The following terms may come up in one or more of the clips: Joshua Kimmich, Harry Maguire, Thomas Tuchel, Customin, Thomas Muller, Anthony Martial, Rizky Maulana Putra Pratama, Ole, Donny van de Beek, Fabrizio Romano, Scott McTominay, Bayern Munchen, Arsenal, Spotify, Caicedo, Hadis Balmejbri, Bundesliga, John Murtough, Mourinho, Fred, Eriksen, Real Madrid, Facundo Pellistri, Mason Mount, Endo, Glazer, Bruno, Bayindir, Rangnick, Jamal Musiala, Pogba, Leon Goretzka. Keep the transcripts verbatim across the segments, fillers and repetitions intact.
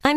I'm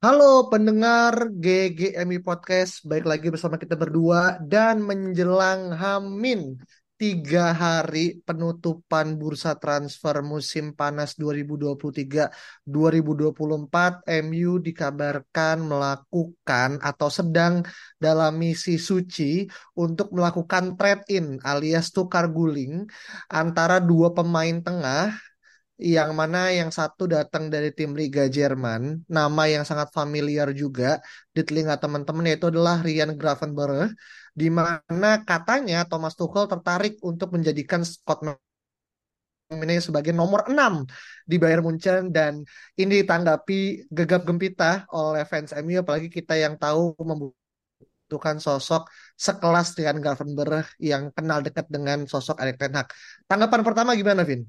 Halo pendengar G G M U Podcast, balik lagi bersama kita berdua dan menjelang Hamin tiga hari penutupan bursa transfer musim panas dua ribu dua puluh tiga dua ribu dua puluh empat, M U dikabarkan melakukan atau sedang dalam misi suci untuk melakukan trade-in alias tukar guling antara dua pemain tengah, yang mana yang satu datang dari tim Liga Jerman, nama yang sangat familiar juga di telinga teman-teman, yaitu adalah Rian Gravenberch, di mana katanya Thomas Tuchel tertarik untuk menjadikan Scott McTominay sebagai nomor enam di Bayern Munchen, dan ini ditanggapi gegap gempita oleh fans M U, apalagi kita yang tahu membutuhkan sosok sekelas Rian Gravenberch yang kenal dekat dengan sosok Erik Ten Hag. Tanggapan pertama gimana, Vin?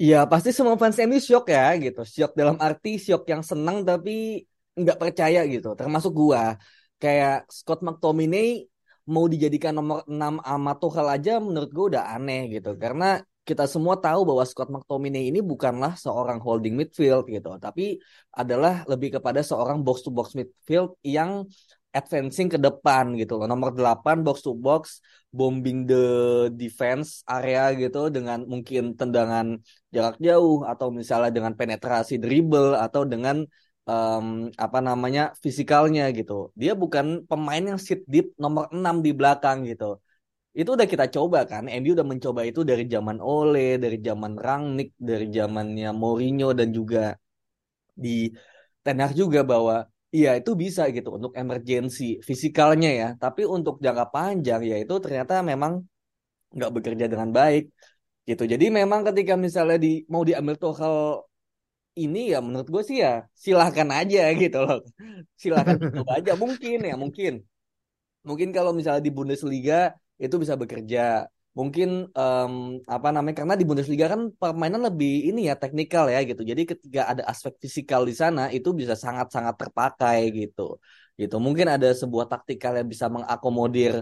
Ya pasti semua fans M U syok ya gitu, syok dalam arti syok yang senang tapi nggak percaya gitu, termasuk gua. Kayak Scott McTominay mau dijadikan nomor enam sama Tuchel aja menurut gua udah aneh gitu, karena kita semua tahu bahwa Scott McTominay ini bukanlah seorang holding midfield gitu, tapi adalah lebih kepada seorang box to box midfield yang advancing ke depan gitu loh. Nomor delapan box to box, bombing the defense area gitu, dengan mungkin tendangan jarak jauh atau misalnya dengan penetrasi dribble atau dengan um, apa namanya fisikalnya gitu. Dia bukan pemain yang sit deep nomor enam di belakang gitu. Itu udah kita coba kan. M U udah mencoba itu dari zaman Ole, dari zaman Rangnick, dari zamannya Mourinho, dan juga di Ten Hag juga, bahwa iya itu bisa gitu untuk emergency fisikalnya ya, tapi untuk jangka panjang ya itu ternyata memang nggak bekerja dengan baik gitu. Jadi memang ketika misalnya di mau diambil Tuchel ini ya menurut gue sih ya silahkan aja gitu loh, silahkan coba aja, mungkin ya mungkin mungkin kalau misalnya di Bundesliga itu bisa bekerja. Mungkin um, apa namanya karena di Bundesliga kan permainan lebih ini ya teknikal ya gitu. Jadi ketika ada aspek fisikal di sana itu bisa sangat-sangat terpakai gitu. Gitu. Mungkin ada sebuah taktikal yang bisa mengakomodir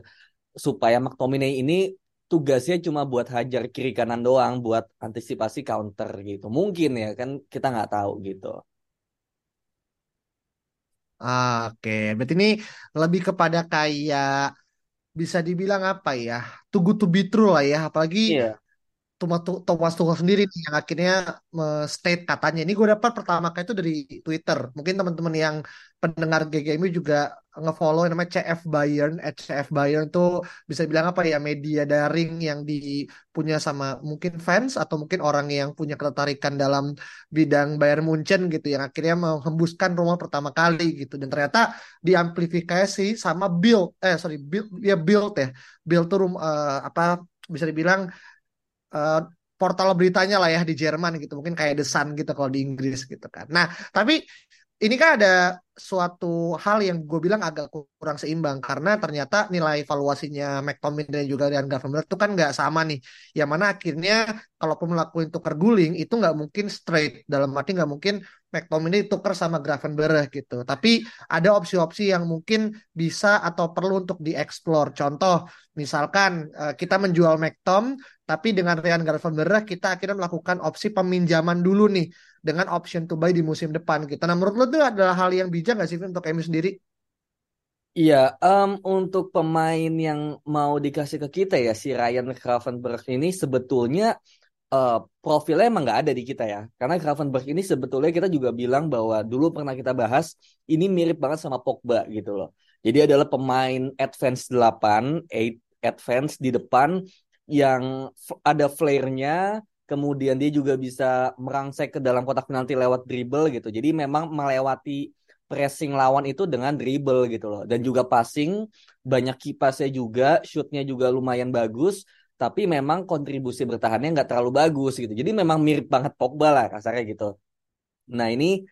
supaya McTominay ini tugasnya cuma buat hajar kiri kanan doang, buat antisipasi counter gitu. Mungkin ya kan, kita nggak tahu gitu. Oke, berarti ini lebih kepada kayak bisa dibilang apa ya, too good to be true lah ya, apalagi yeah. Thomas Tuchel sendiri nih, yang akhirnya state katanya, ini gue dapat pertama kali itu dari Twitter, mungkin teman-teman yang pendengar G G M U juga ngefollow yang namanya C F Bayern, at C F Bayern itu bisa bilang apa ya, media daring yang dipunya sama mungkin fans atau mungkin orang yang punya ketertarikan dalam bidang Bayern Munchen gitu, yang akhirnya menghembuskan rumor pertama kali gitu, dan ternyata diamplifikasi sama build, eh sorry build ya build ya build tuh rum, uh, apa bisa dibilang Uh, portal beritanya lah ya di Jerman gitu, mungkin kayak The Sun gitu kalau di Inggris gitu kan. Nah tapi ini kan ada suatu hal yang gue bilang agak kurang seimbang, karena ternyata nilai valuasinya McTominay dan juga Rian Gravenberch itu kan nggak sama nih, yang mana akhirnya kalaupun melakukan tuker guling itu nggak mungkin straight, dalam arti nggak mungkin McTominay tuker sama Gravenberch gitu, tapi ada opsi-opsi yang mungkin bisa atau perlu untuk dieksplor. Contoh misalkan kita menjual McTom, tapi dengan Rian Gravenberch kita akhirnya melakukan opsi peminjaman dulu nih dengan option to buy di musim depan gitu. Nah, menurut lo itu adalah hal yang bijak nggak sih untuk M U sendiri? Iya, um, untuk pemain yang mau dikasih ke kita ya, si Rian Gravenberch ini sebetulnya uh, profilnya emang nggak ada di kita ya. Karena Gravenberch ini sebetulnya kita juga bilang bahwa dulu pernah kita bahas, ini mirip banget sama Pogba gitu loh. Jadi adalah pemain advance delapan, delapan advance di depan yang ada flare-nya, kemudian dia juga bisa merangsek ke dalam kotak penalti lewat dribble gitu. Jadi memang melewati pressing lawan itu dengan dribble gitu loh. Dan juga passing, banyak kipasnya juga, shootnya juga lumayan bagus. Tapi memang kontribusi bertahannya nggak terlalu bagus gitu. Jadi memang mirip banget Pogba lah kasarnya gitu. Nah ini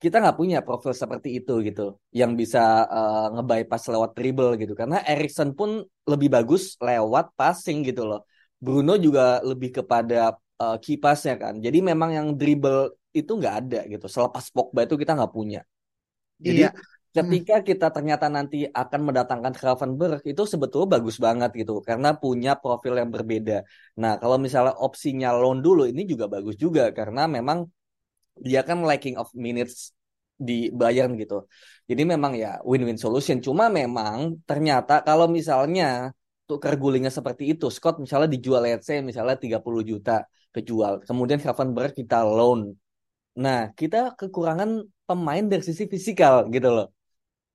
kita nggak punya profil seperti itu gitu. Yang bisa uh, nge-bypass lewat dribble gitu. Karena Eriksen pun lebih bagus lewat passing gitu loh. Bruno juga lebih kepada uh, kipasnya kan. Jadi memang yang dribble itu nggak ada gitu. Selepas Pogba itu kita nggak punya. Jadi iya. ketika hmm. kita ternyata nanti akan mendatangkan Gravenberch itu sebetulnya bagus banget gitu. Karena punya profil yang berbeda. Nah kalau misalnya opsinya loan dulu ini juga bagus juga. Karena memang dia kan lacking of minutes di Bayern gitu. Jadi memang ya win-win solution. Cuma memang ternyata kalau misalnya tukar gulingnya seperti itu, Scott misalnya dijual, let's say misalnya tiga puluh juta kejual, kemudian Gravenberch kita loan. Nah, kita kekurangan pemain dari sisi fisikal gitu loh.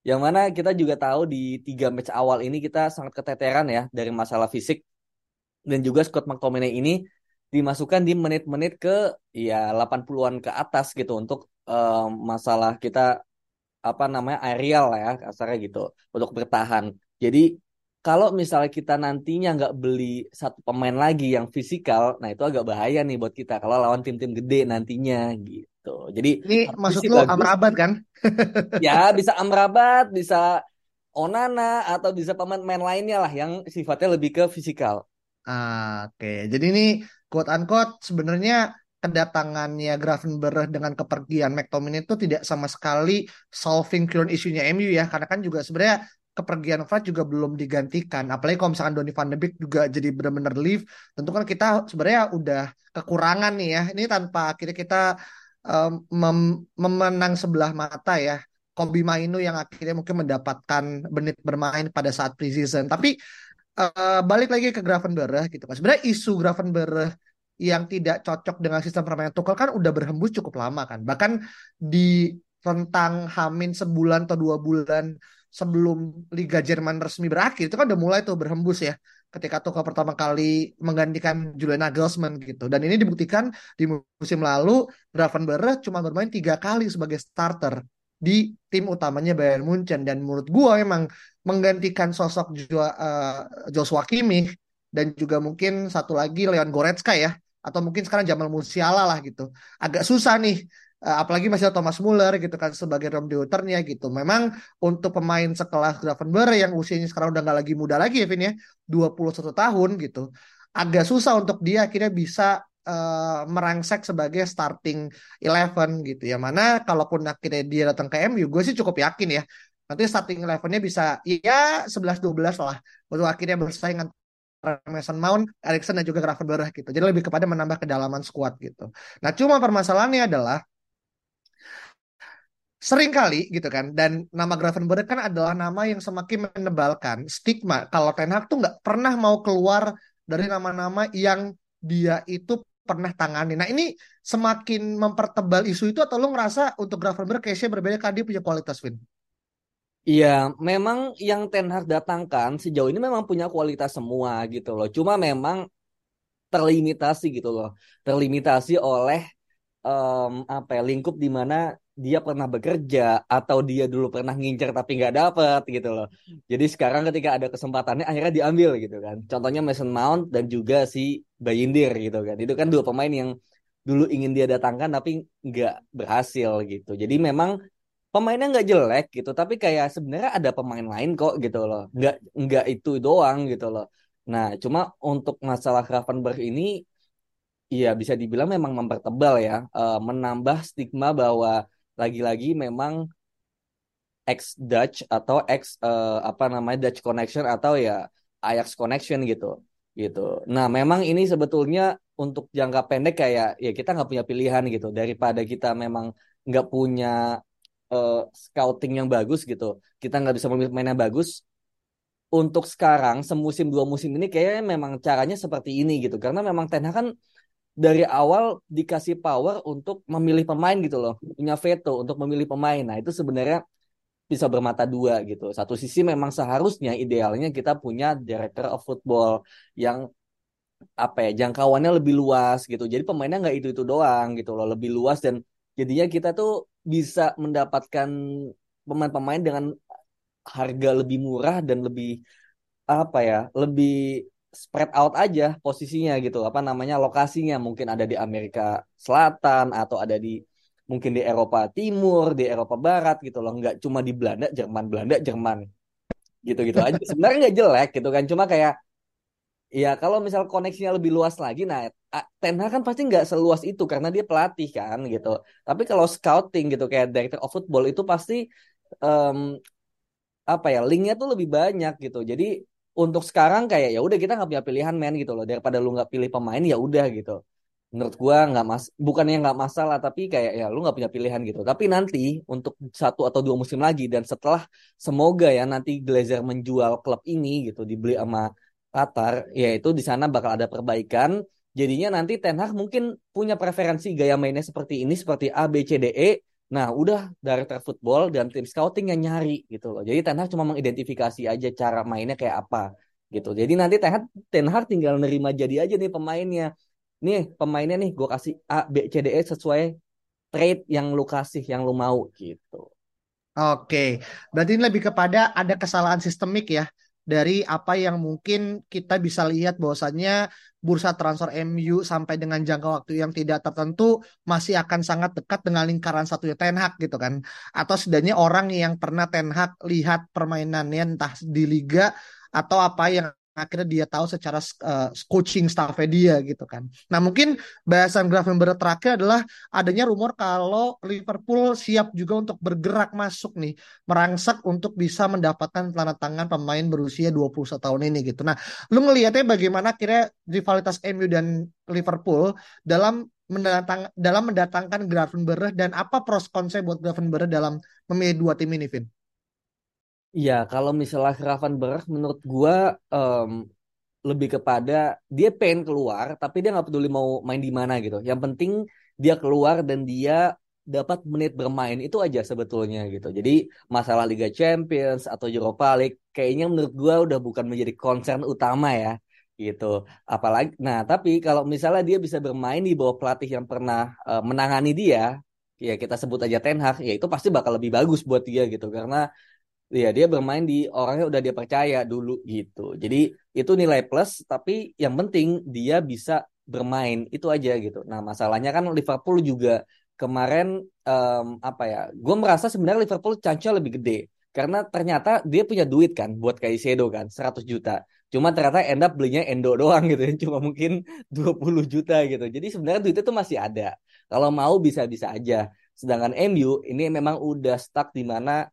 Yang mana kita juga tahu di tiga match awal ini kita sangat keteteran ya dari masalah fisik. Dan juga Scott McTominay ini dimasukkan di menit-menit ke ya delapan puluhan ke atas gitu untuk um, masalah kita apa namanya aerial ya kasarnya gitu untuk bertahan. Jadi kalau misalnya kita nantinya nggak beli satu pemain lagi yang fisikal, nah itu agak bahaya nih buat kita kalau lawan tim-tim gede nantinya gitu. Jadi ini maksud lo Amrabat kan? Ya bisa Amrabat, bisa Onana atau bisa pemain-pemain lainnya lah yang sifatnya lebih ke fisikal. Ah, Oke, okay. Jadi ini quote unquote sebenarnya kedatangannya Gravenberch dengan kepergian McTominay itu tidak sama sekali solving current issue-nya M U ya, karena kan juga sebenarnya kepergian Fred juga belum digantikan. Apalagi kalau misalkan Donny van de Beek juga jadi benar-benar leave. Tentu kan kita sebenarnya udah kekurangan nih ya. Ini tanpa akhirnya kita um, mem- memenang sebelah mata ya. Kobbie Mainoo yang akhirnya mungkin mendapatkan menit bermain pada saat preseason. Tapi uh, balik lagi ke Gravenberch gitu kan. Sebenarnya isu Gravenberch yang tidak cocok dengan sistem permainan Tuchel kan udah berhembus cukup lama kan. Bahkan di rentang hamin sebulan atau dua bulan sebelum Liga Jerman resmi berakhir itu kan udah mulai tuh berhembus ya, ketika Tuchel pertama kali menggantikan Julian Nagelsmann gitu. Dan ini dibuktikan di musim lalu Gravenberch cuma bermain tiga kali sebagai starter di tim utamanya Bayern Munchen. Dan menurut gua memang menggantikan sosok Joshua Kimmich dan juga mungkin satu lagi Leon Goretzka ya, atau mungkin sekarang Jamal Musiala lah gitu, agak susah nih. Apalagi masih ada Thomas Muller gitu kan sebagai rom deuternya gitu. Memang untuk pemain sekelas Gravenberch yang usianya sekarang udah gak lagi muda lagi ya Vin ya, dua puluh satu tahun gitu, agak susah untuk dia akhirnya bisa uh, merangsek sebagai starting eleven gitu. Yang mana kalaupun akhirnya dia datang ke M U, gue sih cukup yakin ya nanti starting eleven-nya bisa ya sebelas dua belas lah, untuk akhirnya bersaing Mason Mount, Eriksen dan juga Gravenberch gitu. Jadi lebih kepada menambah kedalaman squad gitu. Nah cuma permasalahannya adalah sering kali gitu kan, dan nama Gravenberch kan adalah nama yang semakin menebalkan stigma kalau Ten Hag tuh nggak pernah mau keluar dari nama-nama yang dia itu pernah tangani. Nah ini semakin mempertebal isu itu, atau lo ngerasa untuk Gravenberch case-nya berbeda karena dia punya kualitas, Win? Iya, memang yang Ten Hag datangkan sejauh ini memang punya kualitas semua gitu loh. Cuma memang terlimitasi gitu loh, terlimitasi oleh um, apa ya, lingkup di mana dia pernah bekerja atau dia dulu pernah ngincer tapi nggak dapet gitu loh. Jadi sekarang ketika ada kesempatannya akhirnya diambil gitu kan. Contohnya Mason Mount dan juga si Bayindir gitu kan. Itu kan dua pemain yang dulu ingin dia datangkan tapi nggak berhasil gitu. Jadi memang pemainnya nggak jelek gitu, tapi kayak sebenarnya ada pemain lain kok gitu loh, nggak nggak itu doang gitu loh. Nah cuma untuk masalah Gravenberch ini ya bisa dibilang memang mempertebal ya, e, menambah stigma bahwa lagi-lagi memang ex Dutch atau ex e, apa namanya Dutch connection atau ya Ajax connection gitu gitu. Nah memang ini sebetulnya untuk jangka pendek kayak ya kita nggak punya pilihan gitu, daripada kita memang nggak punya Uh, scouting yang bagus gitu, kita nggak bisa memilih pemain yang bagus. Untuk sekarang semusim dua musim ini kayaknya memang caranya seperti ini gitu, karena memang Ten Hag kan dari awal dikasih power untuk memilih pemain gitu loh, punya veto untuk memilih pemain. Nah itu sebenarnya bisa bermata dua gitu. Satu sisi memang seharusnya idealnya kita punya director of football yang apa ya jangkauannya lebih luas gitu, jadi pemainnya nggak itu itu doang gitu loh, lebih luas, dan jadinya kita tuh bisa mendapatkan pemain-pemain dengan harga lebih murah dan lebih apa ya, lebih spread out aja posisinya gitu, apa namanya lokasinya mungkin ada di Amerika Selatan atau ada di mungkin di Eropa Timur, di Eropa Barat gitu loh, nggak cuma di Belanda, Jerman, Belanda, Jerman gitu-gitu aja. Sebenarnya nggak jelek gitu kan, cuma kayak ya kalau misal koneksinya lebih luas lagi, nah Ten Hag kan pasti nggak seluas itu karena dia pelatih kan gitu. Tapi kalau scouting gitu kayak director of football itu pasti um, apa ya linknya tuh lebih banyak gitu. Jadi untuk sekarang kayak ya udah kita nggak punya pilihan men gitu loh, daripada lu nggak pilih pemain ya udah gitu. Menurut gua nggak mas, bukannya nggak masalah tapi kayak ya lu nggak punya pilihan gitu. Tapi nanti untuk satu atau dua musim lagi dan setelah semoga ya nanti Glazer menjual klub ini gitu, dibeli sama Qatar, yaitu di sana bakal ada perbaikan. Jadinya nanti Ten Hag mungkin punya preferensi gaya mainnya seperti ini, seperti A, B, C, D, E. Nah udah director football dan tim scouting yang nyari gitu loh. Jadi Ten Hag cuma mengidentifikasi aja cara mainnya kayak apa gitu. Jadi nanti Ten Hag, Ten Hag tinggal nerima jadi aja nih pemainnya. Nih pemainnya nih gue kasih A, B, C, D, E sesuai trade yang lu kasih, yang lu mau gitu. Oke, berarti ini lebih kepada ada kesalahan sistemik ya, dari apa yang mungkin kita bisa lihat bahwasannya bursa transfer M U sampai dengan jangka waktu yang tidak tertentu masih akan sangat dekat dengan lingkaran satunya Ten Hag gitu kan, atau setidaknya orang yang pernah Ten Hag lihat permainannya entah di liga atau apa yang akhirnya dia tahu secara uh, coaching staffnya dia gitu kan. Nah mungkin bahasan Gravenberch terakhir adalah adanya rumor kalau Liverpool siap juga untuk bergerak masuk nih, merangsek untuk bisa mendapatkan tanda tangan pemain berusia dua puluh satu tahun ini gitu. Nah lu ngelihatnya bagaimana kira rivalitas M U dan Liverpool dalam mendatang dalam mendatangkan Gravenberch, dan apa pros konse buat Gravenberch dalam memilih dua tim ini, Vin? Ya, kalau misalnya Gravenberch menurut gue um, lebih kepada dia pengen keluar, tapi dia nggak peduli mau main di mana gitu. Yang penting dia keluar dan dia dapat menit bermain itu aja sebetulnya gitu. Jadi masalah Liga Champions atau Europa League kayaknya menurut gue udah bukan menjadi concern utama ya gitu. Apalagi, nah tapi kalau misalnya dia bisa bermain di bawah pelatih yang pernah uh, menangani dia, ya kita sebut aja Ten Hag, ya itu pasti bakal lebih bagus buat dia gitu, karena ya dia bermain di orangnya udah dia percaya dulu gitu. Jadi itu nilai plus, tapi yang penting dia bisa bermain itu aja gitu. Nah masalahnya kan Liverpool juga kemarin um, apa ya? Gue merasa sebenarnya Liverpool chance-nya lebih gede, karena ternyata dia punya duit kan buat Caicedo kan seratus juta. Cuma ternyata end up belinya Endo doang gitu, cuma mungkin dua puluh juta gitu. Jadi sebenarnya duitnya tuh masih ada. Kalau mau bisa-bisa aja. Sedangkan M U ini memang udah stuck di mana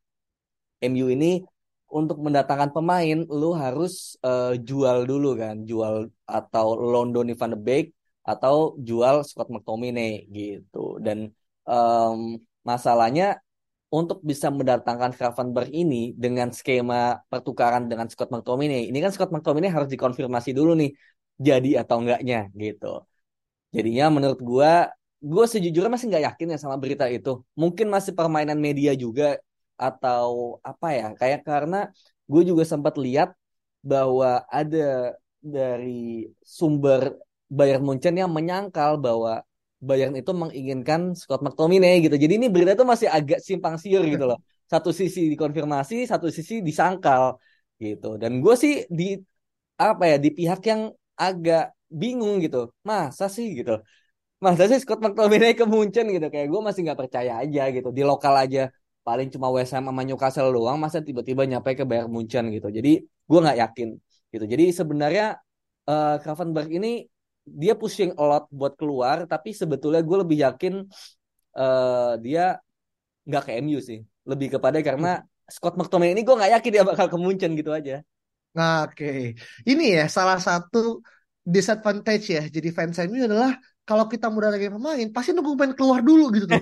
M U ini untuk mendatangkan pemain lu harus uh, jual dulu kan, jual atau loan Donny van de Beek atau jual Scott McTominay gitu. Dan um, masalahnya untuk bisa mendatangkan Gravenberch ini dengan skema pertukaran dengan Scott McTominay, ini kan Scott McTominay harus dikonfirmasi dulu nih jadi atau enggaknya gitu. Jadinya menurut gua, gua sejujurnya masih nggak yakin ya sama berita itu. Mungkin masih permainan media juga, atau apa ya, kayak karena gue juga sempat lihat bahwa ada dari sumber Bayern Munchen yang menyangkal bahwa Bayern itu menginginkan Scott McTominay gitu. Jadi ini berita tuh masih agak simpang siur gitu loh. Satu sisi dikonfirmasi, satu sisi disangkal gitu. Dan gue sih di apa ya di pihak yang agak bingung gitu. Masa sih gitu. Masa sih Scott McTominay ke Munchen gitu. Kayak gue masih nggak percaya aja gitu. Di lokal aja paling cuma West Ham sama Newcastle doang, masa tiba-tiba nyampe ke Bayern Munchen gitu. Jadi gue nggak yakin gitu. Jadi sebenarnya uh, Gravenberch ini dia pushing a lot buat keluar, tapi sebetulnya gue lebih yakin uh, dia nggak ke M U sih, lebih kepada karena Scott McTominay ini gue nggak yakin dia bakal ke Munchen gitu aja. Nah, oke, okay. Ini ya salah satu disadvantage ya jadi fans M U adalah kalau kita muda lagi pemain pasti nunggu pemain keluar dulu gitu tuh.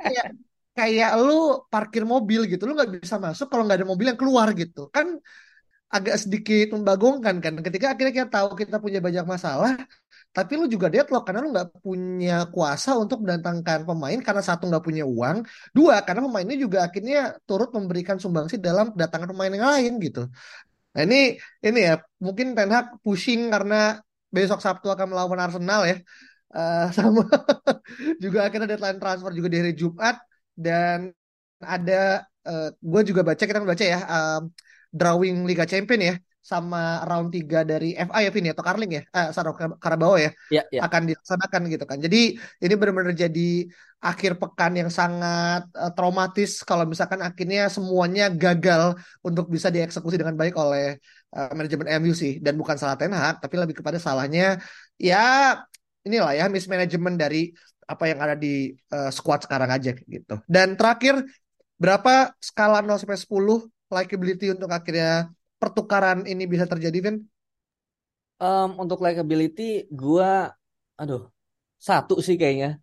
kayak kayak lu parkir mobil gitu, lu nggak bisa masuk kalau nggak ada mobil yang keluar gitu kan, agak sedikit membagongkan kan ketika akhirnya kita tahu kita punya banyak masalah tapi lu juga deadlock karena lu nggak punya kuasa untuk mendatangkan pemain karena satu nggak punya uang, dua karena pemainnya juga akhirnya turut memberikan sumbangsi dalam kedatangan pemain yang lain gitu. Nah ini ini ya mungkin Ten Hag pushing karena besok Sabtu akan melawan Arsenal ya, uh, sama juga akhirnya deadline transfer juga di hari Jumat dan ada uh, gue juga baca kita baca ya um, drawing Liga Champion ya sama round tiga dari F A ya Vin ya, atau Carling ya, eh, Saro Karabawa ya, ya, ya akan dilaksanakan gitu kan. Jadi ini benar-benar jadi akhir pekan yang sangat uh, traumatis kalau misalkan akhirnya semuanya gagal untuk bisa dieksekusi dengan baik oleh uh, manajemen M U sih, dan bukan salah Ten Hag tapi lebih kepada salahnya ya inilah ya mismanagement dari apa yang ada di uh, squad sekarang aja gitu. Dan terakhir berapa skala nol sampai sepuluh likability untuk akhirnya pertukaran ini bisa terjadi, Vin? Um, untuk likability, gue, aduh, satu sih kayaknya.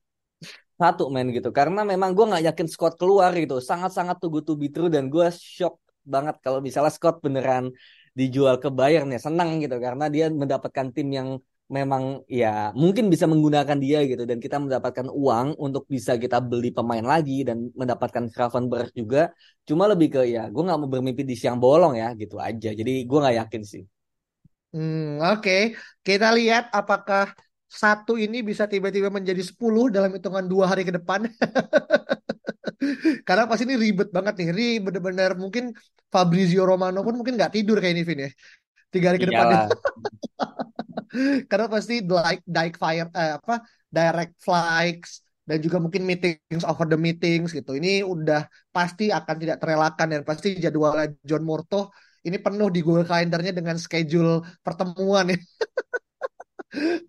Satu, men, gitu. Karena memang gue nggak yakin Scott keluar, gitu. Sangat-sangat too good to be true, dan gue shock banget kalau misalnya Scott beneran dijual ke Bayern, ya senang, gitu. Karena dia mendapatkan tim yang memang, ya, mungkin bisa menggunakan dia, gitu. Dan kita mendapatkan uang untuk bisa kita beli pemain lagi, dan mendapatkan Gravenberch juga. Cuma lebih ke ya gue gak mau bermimpi di siang bolong ya gitu aja. Jadi gue gak yakin sih. Hmm, Oke okay. Kita lihat apakah satu ini bisa tiba-tiba menjadi sepuluh dalam hitungan dua hari ke depan. Karena pasti ini ribet banget nih. Ini benar-benar mungkin Fabrizio Romano pun mungkin gak tidur kayak ini Vin ya, tiga hari ke depan. Karena pasti like, like fire, eh, apa, direct flights dan juga mungkin meetings over the meetings gitu. Ini udah pasti akan tidak terelakkan dan pasti jadwal John Murtough ini penuh di Google Calendar-nya dengan schedule pertemuan ya.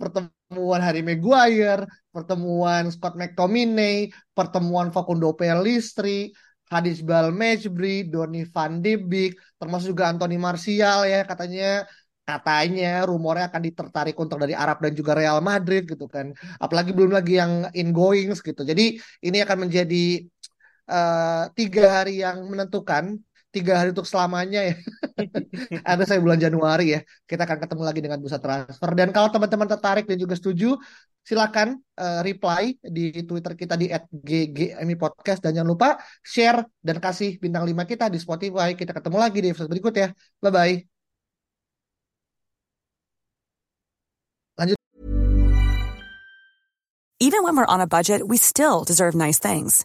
Pertemuan Harry Maguire, pertemuan Scott McTominay, pertemuan Facundo Pellistri, Hadis Balmejbri, Donny van de Beek, termasuk juga Anthony Martial ya, katanya katanya rumornya akan ditertarik kontrak dari Arab dan juga Real Madrid gitu kan. Apalagi belum lagi yang ingoings gitu. Jadi ini akan menjadi uh, tiga hari yang menentukan, tiga hari untuk selamanya ya. Ada saya bulan Januari ya. Kita akan ketemu lagi dengan bursa transfer. Dan kalau teman-teman tertarik dan juga setuju, silakan uh, reply di Twitter kita di at G G M U podcast dan jangan lupa share dan kasih bintang lima kita di Spotify. Kita ketemu lagi di episode berikut ya. Bye bye. Even when we're on a budget, we still deserve nice things.